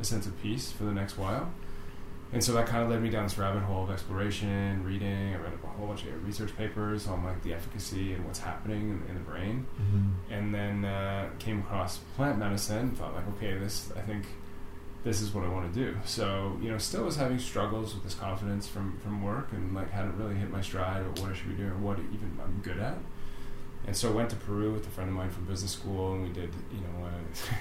a sense of peace for the next while. And so that kind of led me down this rabbit hole of exploration, reading. I read up a whole bunch of research papers on like the efficacy and what's happening in, in the brain. Mm-hmm. And then uh, came across plant medicine. Thought like, okay, this I think this is what I want to do. So you know, still was having struggles with this confidence from, from work, and like hadn't really hit my stride or what I should be doing or what even I'm good at. And so I went to Peru with a friend of mine from business school, and we did you know. Uh,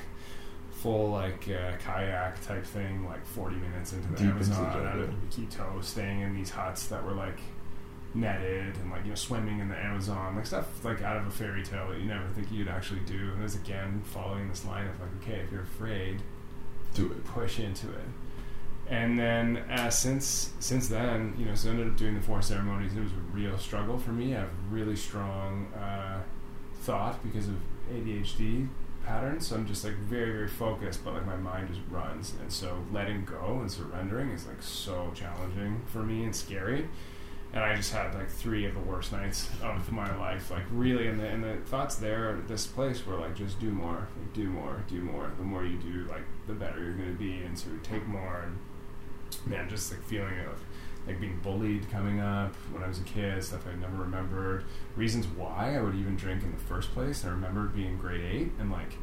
full like uh, kayak type thing, like forty minutes into the Deep Amazon out of Quito, staying in these huts that were like netted, and like you know swimming in the Amazon, like stuff like out of a fairy tale that you never think you'd actually do. And it was again following this line of like, okay, if you're afraid, do it, push into it. And then uh, since since then, you know, so I ended up doing the four ceremonies. It was a real struggle for me. I have really strong uh, thought because of A D H D. Patterns, so I'm just like very, very focused, but like my mind just runs, and so letting go and surrendering is like so challenging for me and scary. And I just had like three of the worst nights of my life, like really. And the and the thoughts there, this place were like just do more, like do more, do more. The more you do, like the better you're gonna be, and so take more. And man, just like feeling of like being bullied coming up when I was a kid, stuff I never remembered, reasons why I would even drink in the first place. And I remember being grade eight, and like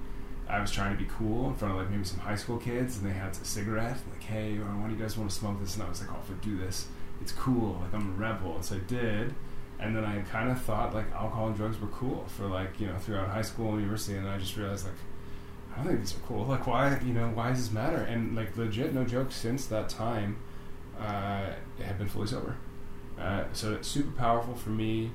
I was trying to be cool in front of like maybe some high school kids, and they had a cigarette, like, hey, why do you guys want to smoke this? And I was like, oh, if I do this, it's cool, like I'm a rebel. And so I did. And then I kind of thought like alcohol and drugs were cool for like, you know, throughout high school and university. And then I just realized like, I don't think these are cool. Like why, you know, why does this matter? And like legit, no joke, since that time, Uh, have been fully sober. Uh, so it's super powerful for me.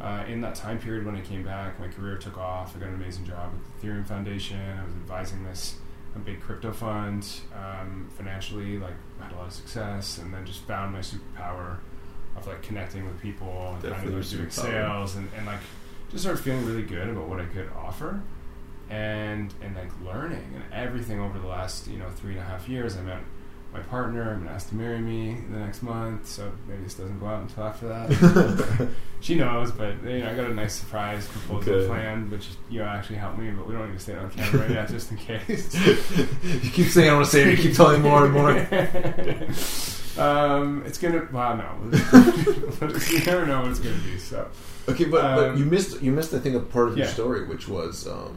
Uh, in that time period when I came back, my career took off. I got an amazing job with the Ethereum Foundation. I was advising this a big crypto fund um, financially. Like had a lot of success, and then just found my superpower of like connecting with people and kind of doing sales, and, and like just started feeling really good about what I could offer. And and like learning and everything over the last you know three and a half years, I met my partner. I'm going to ask to marry me the next month, so maybe this doesn't go out until after that. She knows, but you know, I got a nice surprise proposal okay. planned, which you know actually helped me, but we don't need to say it on camera right now, just in case. You keep saying I want to say it, you keep telling more and more. um, it's going to, well, no. You never know what it's going to be, so. Okay, but, um, but you missed, you missed I think, a part of yeah. your story, which was... Um,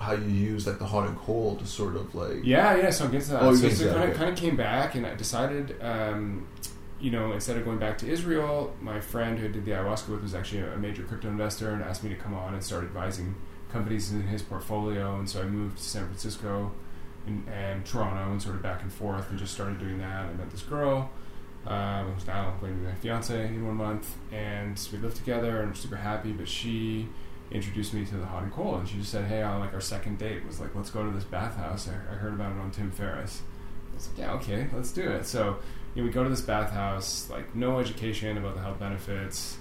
how you use like the hot and cold to sort of like yeah yeah so I get to that. Oh, so, so I kind of came back, and I decided um, you know instead of going back to Israel, my friend who did the ayahuasca with was actually a major crypto investor and asked me to come on and start advising companies in his portfolio. And so I moved to San Francisco and, and Toronto and sort of back and forth, and just started doing that. I met this girl uh, who's now going to be my fiance in one month, and we lived together and I'm super happy. But she introduced me to the hot and cold, and she just said, hey, on like our second date was like, let's go to this bathhouse. I heard about it on Tim Ferriss. I was like, yeah, okay, let's do it. So you know, we go to this bathhouse, like no education about the health benefits,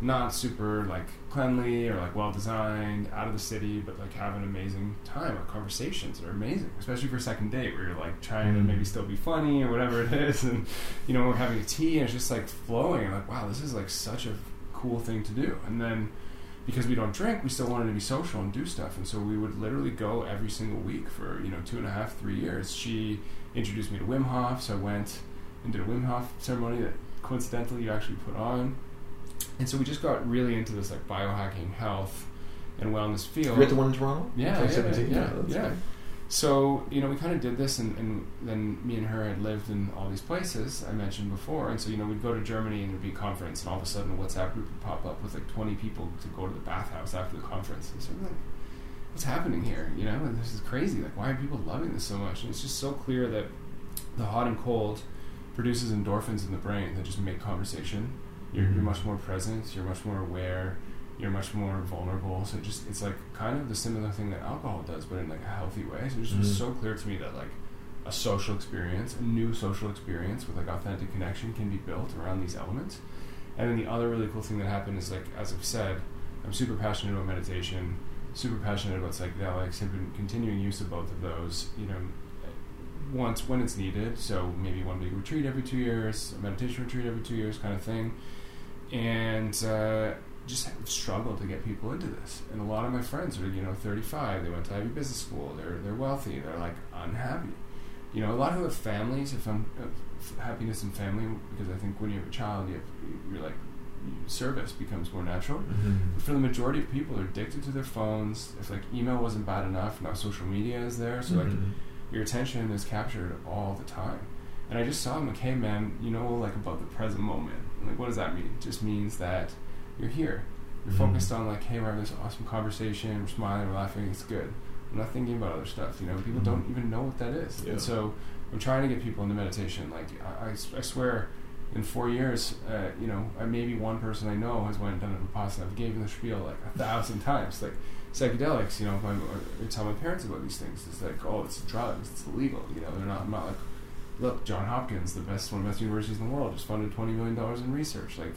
not super like cleanly or like well designed, out of the city, but like have an amazing time. Our conversations are amazing, especially for a second date where you're like trying mm. to maybe still be funny or whatever it is, and you know, we're having a tea and it's just like flowing. I'm like, wow, this is like such a cool thing to do. And then because we don't drink, we still wanted to be social and do stuff, and so we would literally go every single week for, you know, two and a half, three years. She introduced me to Wim Hof, so I went and did a Wim Hof ceremony that coincidentally you actually put on. And so we just got really into this like biohacking, health, and wellness field. You're at the one in Toronto? Yeah, yeah, yeah, yeah, yeah. So, you know, we kind of did this, and, and then me and her had lived in all these places I mentioned before. And so, you know, we'd go to Germany and there'd be a conference, and all of a sudden a WhatsApp group would pop up with like twenty people to go to the bathhouse after the conference. And so we're like, what's happening here? You know, and this is crazy. Like, why are people loving this so much? And it's just so clear that the hot and cold produces endorphins in the brain that just make conversation. You're, you're much more present, you're much more aware, you're much more vulnerable. So it just, it's like kind of the similar thing that alcohol does, but in like a healthy way. So it just mm-hmm. was so clear to me that like a social experience, a new social experience with like authentic connection can be built around these elements. And then the other really cool thing that happened is, like, as I've said, I'm super passionate about meditation, super passionate about psychedelics, have been continuing use of both of those, you know, once when it's needed. So maybe one big retreat every two years, a meditation retreat every two years kind of thing. And uh, just struggle to get people into this. And a lot of my friends are, you know, thirty-five, they went to Ivy Business School, they're they're wealthy, they're like unhappy. You know, a lot of who have families have found uh, happiness in family, because I think when you have a child, you have, you're like, service becomes more natural. Mm-hmm. But for the majority of people, they're addicted to their phones. If like email wasn't bad enough, now social media is there. So mm-hmm. like your attention is captured all the time. And I just saw him, like, hey man, you know, like, about the present moment. I'm like, what does that mean? It just means that you're here. You're mm-hmm. focused on, like, hey, we're having this awesome conversation, we're smiling, we're laughing, it's good. I'm not thinking about other stuff, you know? People mm-hmm. don't even know what that is. Yeah. And so I'm trying to get people into meditation. Like, I, I, I swear, in four years, uh, you know, I, maybe one person I know has went and done a Vipassana. I've given the spiel, like, a thousand times. Like, psychedelics, you know, if I'm, I tell my parents about these things. It's like, oh, it's drugs, it's illegal, you know? They're not, I'm not like, look, John Hopkins, the best one of the best universities in the world, just funded twenty million dollars in research. Like,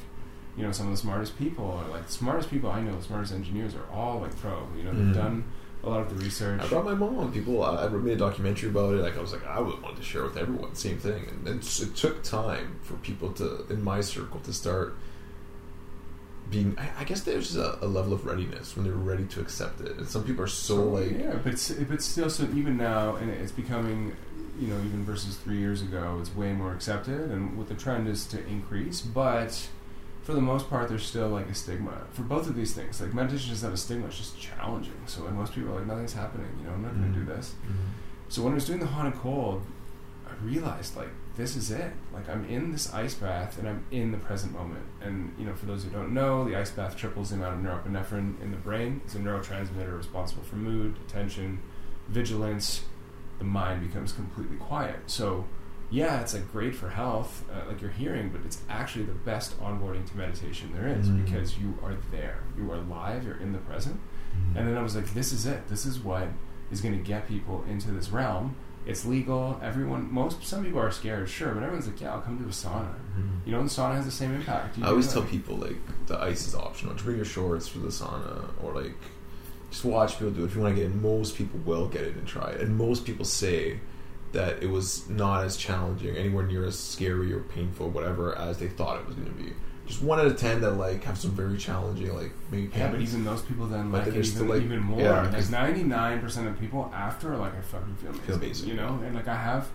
you know, some of the smartest people are like, the smartest people I know, the smartest engineers are all like pro, you know, mm. they've done a lot of the research. I brought my mom on people. I made a documentary about it. Like, I was like, I would want to share with everyone, same thing. And it, it took time for people to, in my circle, to start being, I, I guess there's a, a level of readiness when they're ready to accept it. And some people are so, so like... Yeah, but, but still, so even now, and it's becoming... You know, even versus three years ago, it's way more accepted, and what the trend is to increase. But for the most part, there's still like a stigma for both of these things. Like, meditation is not a stigma; it's just challenging. So, and most people are like, nothing's happening. You know, I'm not mm-hmm. going to do this. Mm-hmm. So when I was doing the hot and cold, I realized, like, this is it. Like, I'm in this ice bath, and I'm in the present moment. And, you know, for those who don't know, the ice bath triples the amount of norepinephrine in the brain. It's a neurotransmitter responsible for mood, attention, vigilance. The mind becomes completely quiet. So yeah, it's like great for health, uh, like you're hearing, but it's actually the best onboarding to meditation there is, mm-hmm. because you are there, you are alive, you're in the present. Mm-hmm. And then I was like, this is it, this is what is going to get people into this realm. It's legal, everyone, most, some people are scared, sure, but everyone's like, yeah, I'll come to a sauna. Mm-hmm. You know, and sauna has the same impact. You I always tell people, like, the ice is optional, to bring your shorts for the sauna, or like, just watch people do it. If you want to get it, most people will get it and try it. And most people say that it was not as challenging, anywhere near as scary or painful or whatever as they thought it was going to be. Just one out of ten that, like, have some very challenging, like, maybe pain. Yeah, but even those people then, like, even, still, like, even more. Yeah, because ninety-nine percent of people after, like, I fucking feel amazing. Feel amazing. You know? And, like, I have...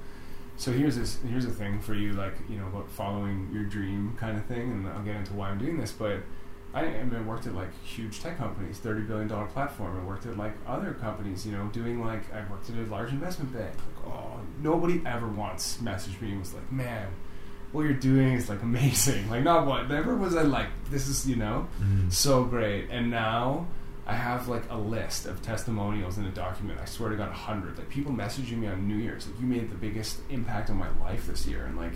So here's this, here's a thing for you, like, you know, about following your dream kind of thing, and I'll get into why I'm doing this, but... I, I mean, worked at like huge tech companies, thirty billion dollars platform. I worked at like other companies, you know, doing like, I worked at a large investment bank. Like, oh, nobody ever once messaged me and was like, man, what you're doing is like amazing. Like, not what, never was I like, this is, you know, mm-hmm. so great. And now I have like a list of testimonials in a document. I swear to God, a hundred. Like, people messaging me on New Year's, like, you made the biggest impact on my life this year. And like,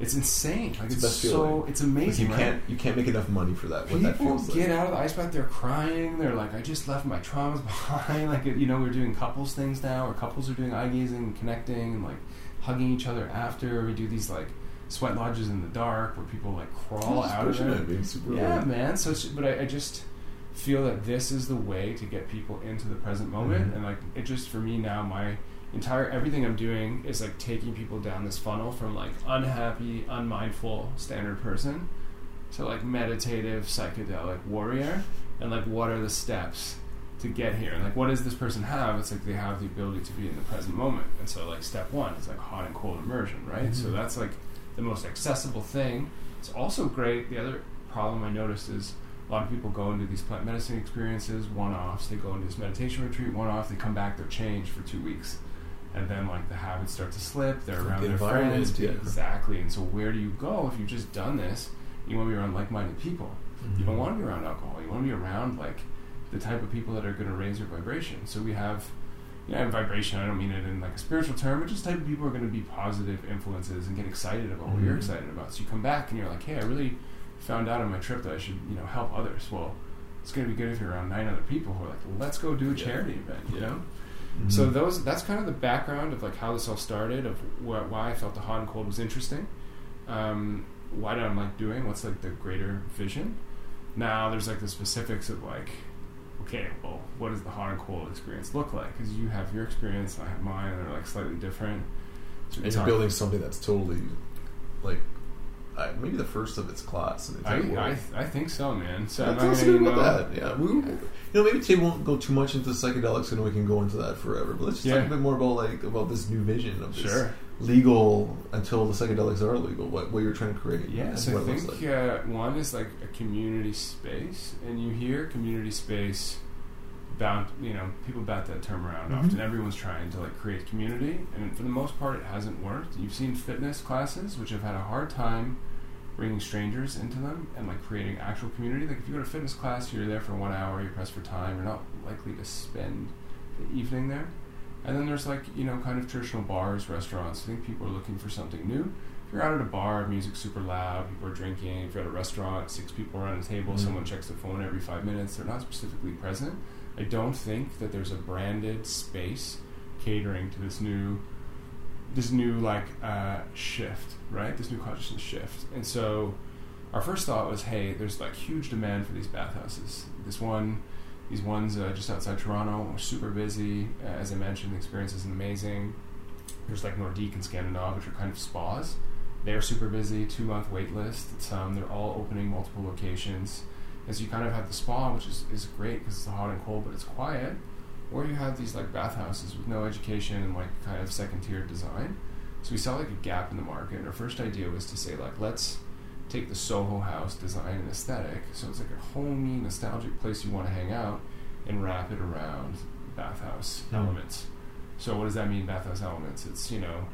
it's insane. Like, it's, it's so, it's amazing. Like, you right? can't, you can't make enough money for that. People that feels get like. out of the ice bath. They're crying. They're like, I just left my traumas behind. Like, you know, we're doing couples things now, or couples are doing eye gazing and connecting and like hugging each other after. We do these like sweat lodges in the dark where people like crawl oh, out of it. Being super yeah, weird. man. So, but I, I just feel that this is the way to get people into the present moment, mm-hmm. and like it just for me now, my entire everything I'm doing is like taking people down this funnel from like unhappy, unmindful standard person to like meditative, psychedelic warrior, and like what are the steps to get here? And like what does this person have? It's like they have the ability to be in the present moment, and so like step one is like hot and cold immersion, right? Mm-hmm. So that's like the most accessible thing. It's also great. The other problem I noticed is a lot of people go into these plant medicine experiences, one-offs. They go into this meditation retreat, one-off. They come back, they're changed for two weeks. And then, like, the habits start to slip. They're around their friends. Yeah. Exactly. And so where do you go if you've just done this? You want to be around like-minded people. Mm-hmm. You don't want to be around alcohol. You want to be around, like, the type of people that are going to raise your vibration. So we have... Yeah, and vibration, I don't mean it in like a spiritual term, but just type of people are going to be positive influences and get excited about what mm-hmm. you're excited about. So you come back and you're like, hey, I really found out on my trip that I should, you know, help others. Well, it's going to be good if you're around nine other people who are like, well, let's go do a yeah. charity event, you yeah. know? Mm-hmm. So those that's kind of the background of like how this all started, of wh- why I felt the hot and cold was interesting, um, why did I like doing, what's like the greater vision. Now there's like the specifics of like, okay, well, what does the hot and cold experience look like? Because you have your experience, I have mine, and they're like slightly different. So and you're building something that's totally, like, uh, maybe the first of its class. I, I I think so, man. So I'm not gonna about that. Yeah, we, you know, maybe today won't go too much into psychedelics, and we can go into that forever. But let's just yeah. talk a bit more about like about this new vision of this sure. legal until the psychedelics are legal. What what you're trying to create? Yes, yeah, so I think like. uh, one is like a community space, and you hear community space. Bound, you know, people bat that term around mm-hmm. often. Everyone's trying to like create community, and for the most part, it hasn't worked. You've seen fitness classes, which have had a hard time bringing strangers into them and like creating actual community. Like if you go to a fitness class, you're there for one hour, you're pressed for time, you're not likely to spend the evening there. And then there's like, you know, kind of traditional bars, restaurants. I think people are looking for something new. If you're out at a bar, music's super loud, people are drinking. If you're at a restaurant, six people are on a table, mm-hmm. someone checks their phone every five minutes. They're not specifically present. I don't think that there's a branded space catering to this new, this new like uh, shift, right? This new consciousness shift. And so, our first thought was, hey, there's like huge demand for these bathhouses. This one, these ones uh, just outside Toronto, are super busy. Uh, as I mentioned, the experience is amazing. There's like Nordique and Scandinav, which are kind of spas. They're super busy. Two month wait list. It's, um, they're all opening multiple locations. Is you kind of have the spa, which is, is great because it's hot and cold, but it's quiet. Or you have these like bathhouses with no education and like kind of second tier design. So we saw like a gap in the market. Our first idea was to say like, let's take the Soho House design and aesthetic. So it's like a homey, nostalgic place you want to hang out and wrap it around bathhouse mm-hmm. elements. So what does that mean, bathhouse elements? It's, you know,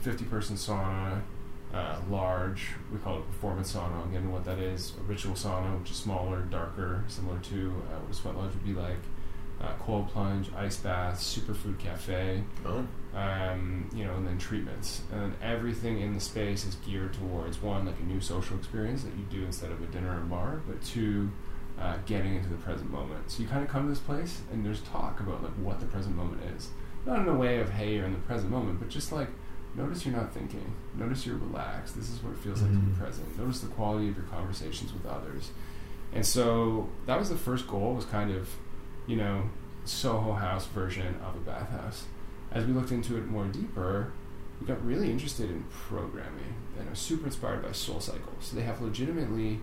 fifty person sauna, Uh, large, we call it performance sauna. I'll get into what that is. A ritual sauna, which is smaller, darker, similar to uh, what a sweat lodge would be like. Uh, cold plunge, ice bath, superfood cafe. Oh. Um, you know, and then treatments. And then everything in the space is geared towards one, like a new social experience that you do instead of a dinner and bar, but two, uh, getting into the present moment. So you kind of come to this place, and there's talk about like what the present moment is. Not in a way of hey, you're in the present moment, but just like. Notice you're not thinking. Notice you're relaxed. This is what it feels like mm-hmm. to be present. Notice the quality of your conversations with others. And so that was the first goal, was kind of, you know, Soho House version of a bathhouse. As we looked into it more deeper, we got really interested in programming. And I was super inspired by Soul Cycle. So they have legitimately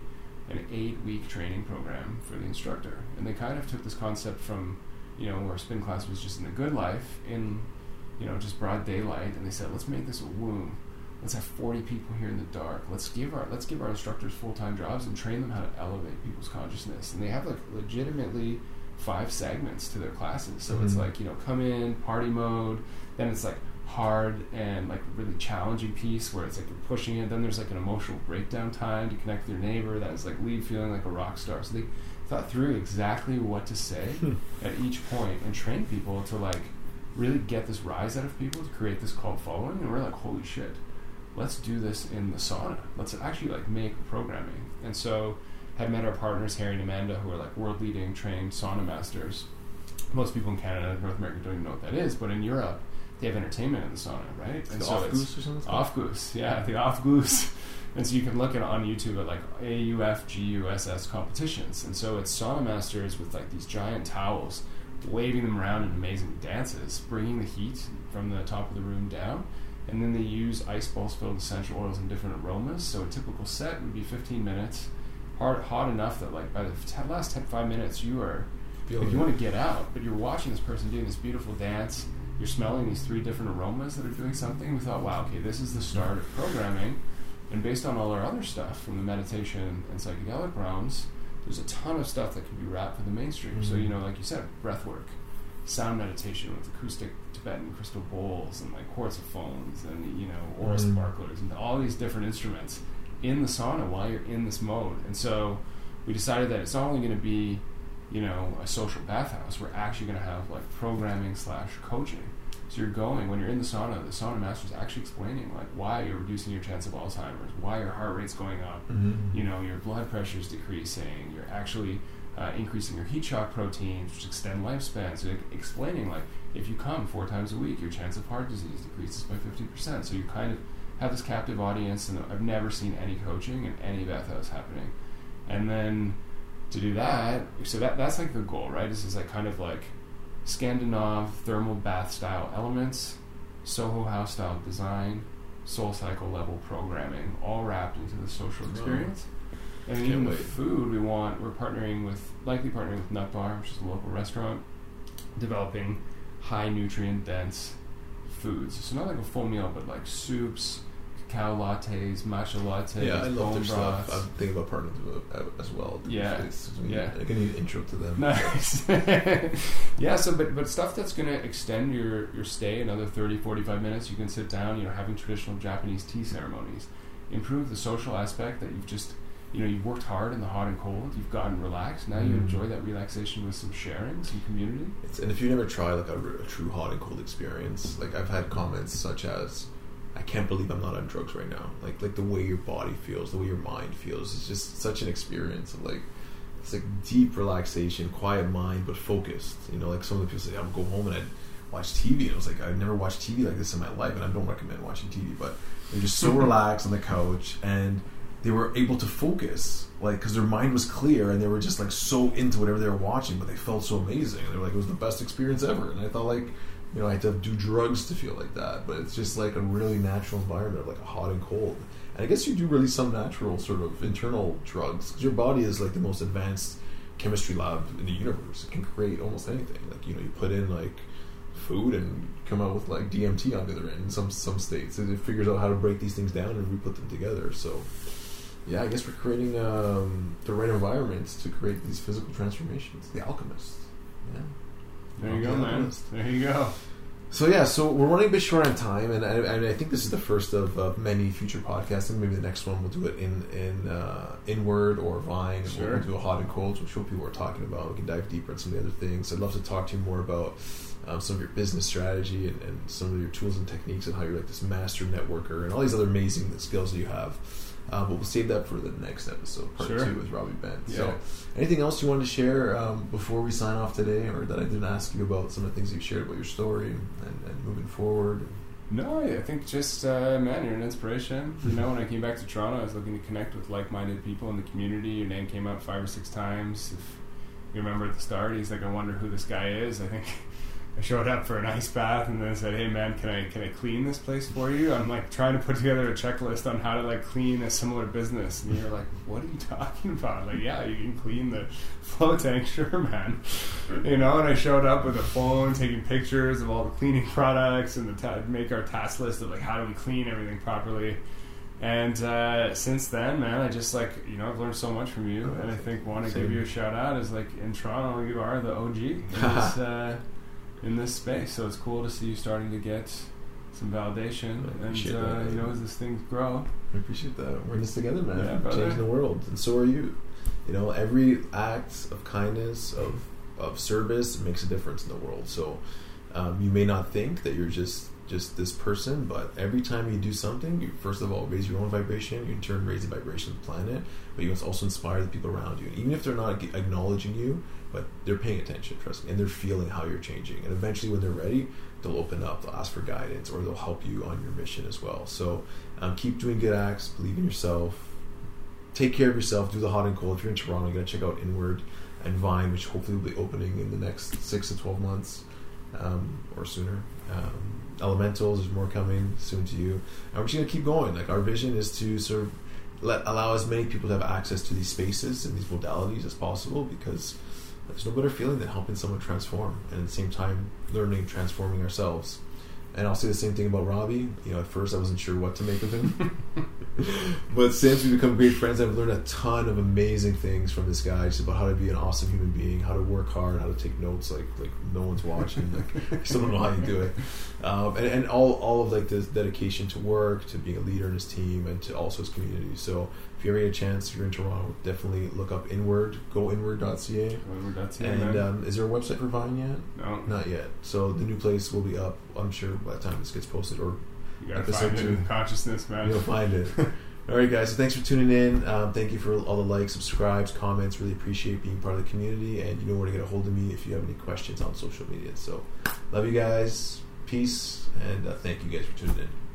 an eight-week training program for the instructor. And they kind of took this concept from, you know, where spin class was just in the good life, in you know, just broad daylight, and they said, let's make this a womb. Let's have forty people here in the dark. Let's give our let's give our instructors full-time jobs and train them how to elevate people's consciousness. And they have, like, legitimately five segments to their classes. So mm-hmm. it's like, you know, come in, party mode. Then it's, like, hard and, like, really challenging piece where it's, like, you're pushing it. Then there's, like, an emotional breakdown time to connect with your neighbor. That's, like, leave feeling like a rock star. So they thought through exactly what to say at each point and train people to, like, really get this rise out of people to create this cult following. And we're like, holy shit, let's do this in the sauna. Let's actually like make programming. And so have met our partners, Harry and Amanda, who are like world leading trained sauna masters. Most people in Canada and North America don't even know what that is, but in Europe, they have entertainment in the sauna, right? It's and the so AUFGUSS or something? AUFGUSS, yeah, the AUFGUSS And so you can look at on YouTube at like A U F G U S S competitions. And so it's sauna masters with like these giant towels, waving them around in amazing dances, bringing the heat from the top of the room down. And then they use ice balls filled with essential oils and different aromas. So a typical set would be fifteen minutes, hard, hot enough that like by the last ten, five minutes you are, like, you want to get out, but you're watching this person doing this beautiful dance. You're smelling these three different aromas that are doing something. We thought, wow, okay, this is the start of programming. And based on all our other stuff from the meditation and psychedelic realms, there's a ton of stuff that can be wrapped for the mainstream. Mm-hmm. So, you know, like you said, breath work, sound meditation with acoustic Tibetan crystal bowls and like quartzophones and, you know, aura mm-hmm. sparklers and all these different instruments in the sauna while you're in this mode. And so we decided that it's not only going to be, you know, a social bathhouse, we're actually going to have like programming slash coaching. So you're going, when you're in the sauna, the sauna master's actually explaining like why you're reducing your chance of Alzheimer's, why your heart rate's going up, mm-hmm. you know, your blood pressure's decreasing, you're actually uh, increasing your heat shock proteins, which extend lifespan. So like, explaining like if you come four times a week, your chance of heart disease decreases by fifty percent. So you kind of have this captive audience, and I've never seen any coaching in any bathhouse happening. And then to do that, so that that's like the goal, right? This is like kind of like Scandinav thermal bath style elements, Soho House style design, Soul Cycle level programming, all wrapped into the social experience. Oh. And even with food, we want we're partnering with likely partnering with Nutbar, which is a local restaurant, developing high nutrient dense foods. So not like a full meal, but like soups, cacao lattes, matcha lattes. Yeah, I love their broths. Stuff. I'm thinking about partnering as well. Yeah, it's, it's, yeah. I can need an intro to them. Nice. yeah. So, but but stuff that's going to extend your, your stay another thirty, forty-five minutes. You can sit down. You know, having traditional Japanese tea ceremonies, improve the social aspect that you've just you know you've worked hard in the hot and cold. You've gotten relaxed. Now mm. you enjoy that relaxation with some sharing, some community. It's, and if you never try like a, a true hot and cold experience, like I've had comments such as, I can't believe I'm not on drugs right now. Like, like the way your body feels, the way your mind feels, it's just such an experience of like, it's like deep relaxation, quiet mind, but focused. You know, like some of the people say, I'll go home and I'd watch T V. And I was like, I've never watched T V like this in my life, and I don't recommend watching T V, but they're just so relaxed on the couch, and they were able to focus, like, because their mind was clear, and they were just like so into whatever they were watching, but they felt so amazing. They were like, it was the best experience ever. And I thought, like, you know, I had to do drugs to feel like that, but it's just like a really natural environment of like a hot and cold. And I guess you do release some natural sort of internal drugs, because your body is like the most advanced chemistry lab in the universe. It can create almost anything. Like, you know, you put in like food and come out with like D M T on the other end in some, some states. It figures out how to break these things down and re-put them together. So yeah, I guess we're creating um, the right environments to create these physical transformations. The alchemist. Yeah. There you okay, go, man. There you go. So yeah, so we're running a bit short on time, and I, and I think this is the first of uh, many future podcasts. And maybe the next one we'll do it in in uh, Inward or Vine. Sure. We'll, we'll do a hot and cold, which we'll people are talking about. We can dive deeper into some of the other things. I'd love to talk to you more about um, some of your business strategy and, and some of your tools and techniques, and how you're like this master networker and all these other amazing skills that you have. Uh, but we'll save that for the next episode, part sure. two with Robbie Bent. Yeah. So, anything else you wanted to share um, before we sign off today, or that I didn't ask you about some of the things you shared about your story and, and moving forward? No, I think just, uh, man, you're an inspiration. You know, when I came back to Toronto, I was looking to connect with like-minded people in the community. Your name came up five or six times. If you remember at the start, he's like, I wonder who this guy is. I think I showed up for an ice bath, and then I said, hey man, can I can I clean this place for you? I'm like trying to put together a checklist on how to like clean a similar business, and you're like, what are you talking about? Like, yeah, you can clean the flow tank, sure man. You know, and I showed up with a phone taking pictures of all the cleaning products and the ta- make our task list of like how do we clean everything properly. And uh, since then, man, I just like, you know, I've learned so much from you, oh, and I think want to give you a shout out is like in Toronto you are the O G. It's uh in this space, so it's cool to see you starting to get some validation, and uh, that, you know, as these things grow. I appreciate that. We're in this together, man. Yeah, brother. Changing the world, and so are you. You know, every act of kindness, of of service, makes a difference in the world. So Um, you may not think that you're just just this person, but every time you do something, you first of all raise your own vibration, you in turn raise the vibration of the planet, but you must also inspire the people around you. And even if they're not acknowledging you, but they're paying attention, trust me, and they're feeling how you're changing. And eventually when they're ready, they'll open up, they'll ask for guidance, or they'll help you on your mission as well. So um, keep doing good acts, believe in yourself, take care of yourself, do the hot and cold. If you're in Toronto, you gotta check out Inward and Vine, which hopefully will be opening in the next six to twelve months, um, or sooner. Um, Elementals, there's more coming soon to you, and we're just gonna keep going. Like, our vision is to sort of let allow as many people to have access to these spaces and these modalities as possible, because there's no better feeling than helping someone transform, and at the same time learning, transforming ourselves. And I'll say the same thing about Robbie. You know, at first I wasn't sure what to make of him, but since we've become great friends, I've learned a ton of amazing things from this guy, just about how to be an awesome human being, how to work hard, how to take notes like like no one's watching. Like, I still don't know how you do it. Um, and, and all all of like this dedication to work, to being a leader in his team, and to also his community. So if you ever get a chance, if you're in Toronto, definitely look up Inward, go inward dot c a. Go inward dot c a. And um, is there a website for Vine yet? No. Not yet. So the new place will be up, I'm sure, by the time this gets posted, or you gotta episode find it two. In consciousness, man. You'll find it. Alright guys, so thanks for tuning in. Um, thank you for all the likes, subscribes, comments. Really appreciate being part of the community, and you know where to get a hold of me if you have any questions on social media. So love you guys, peace, and uh, thank you guys for tuning in.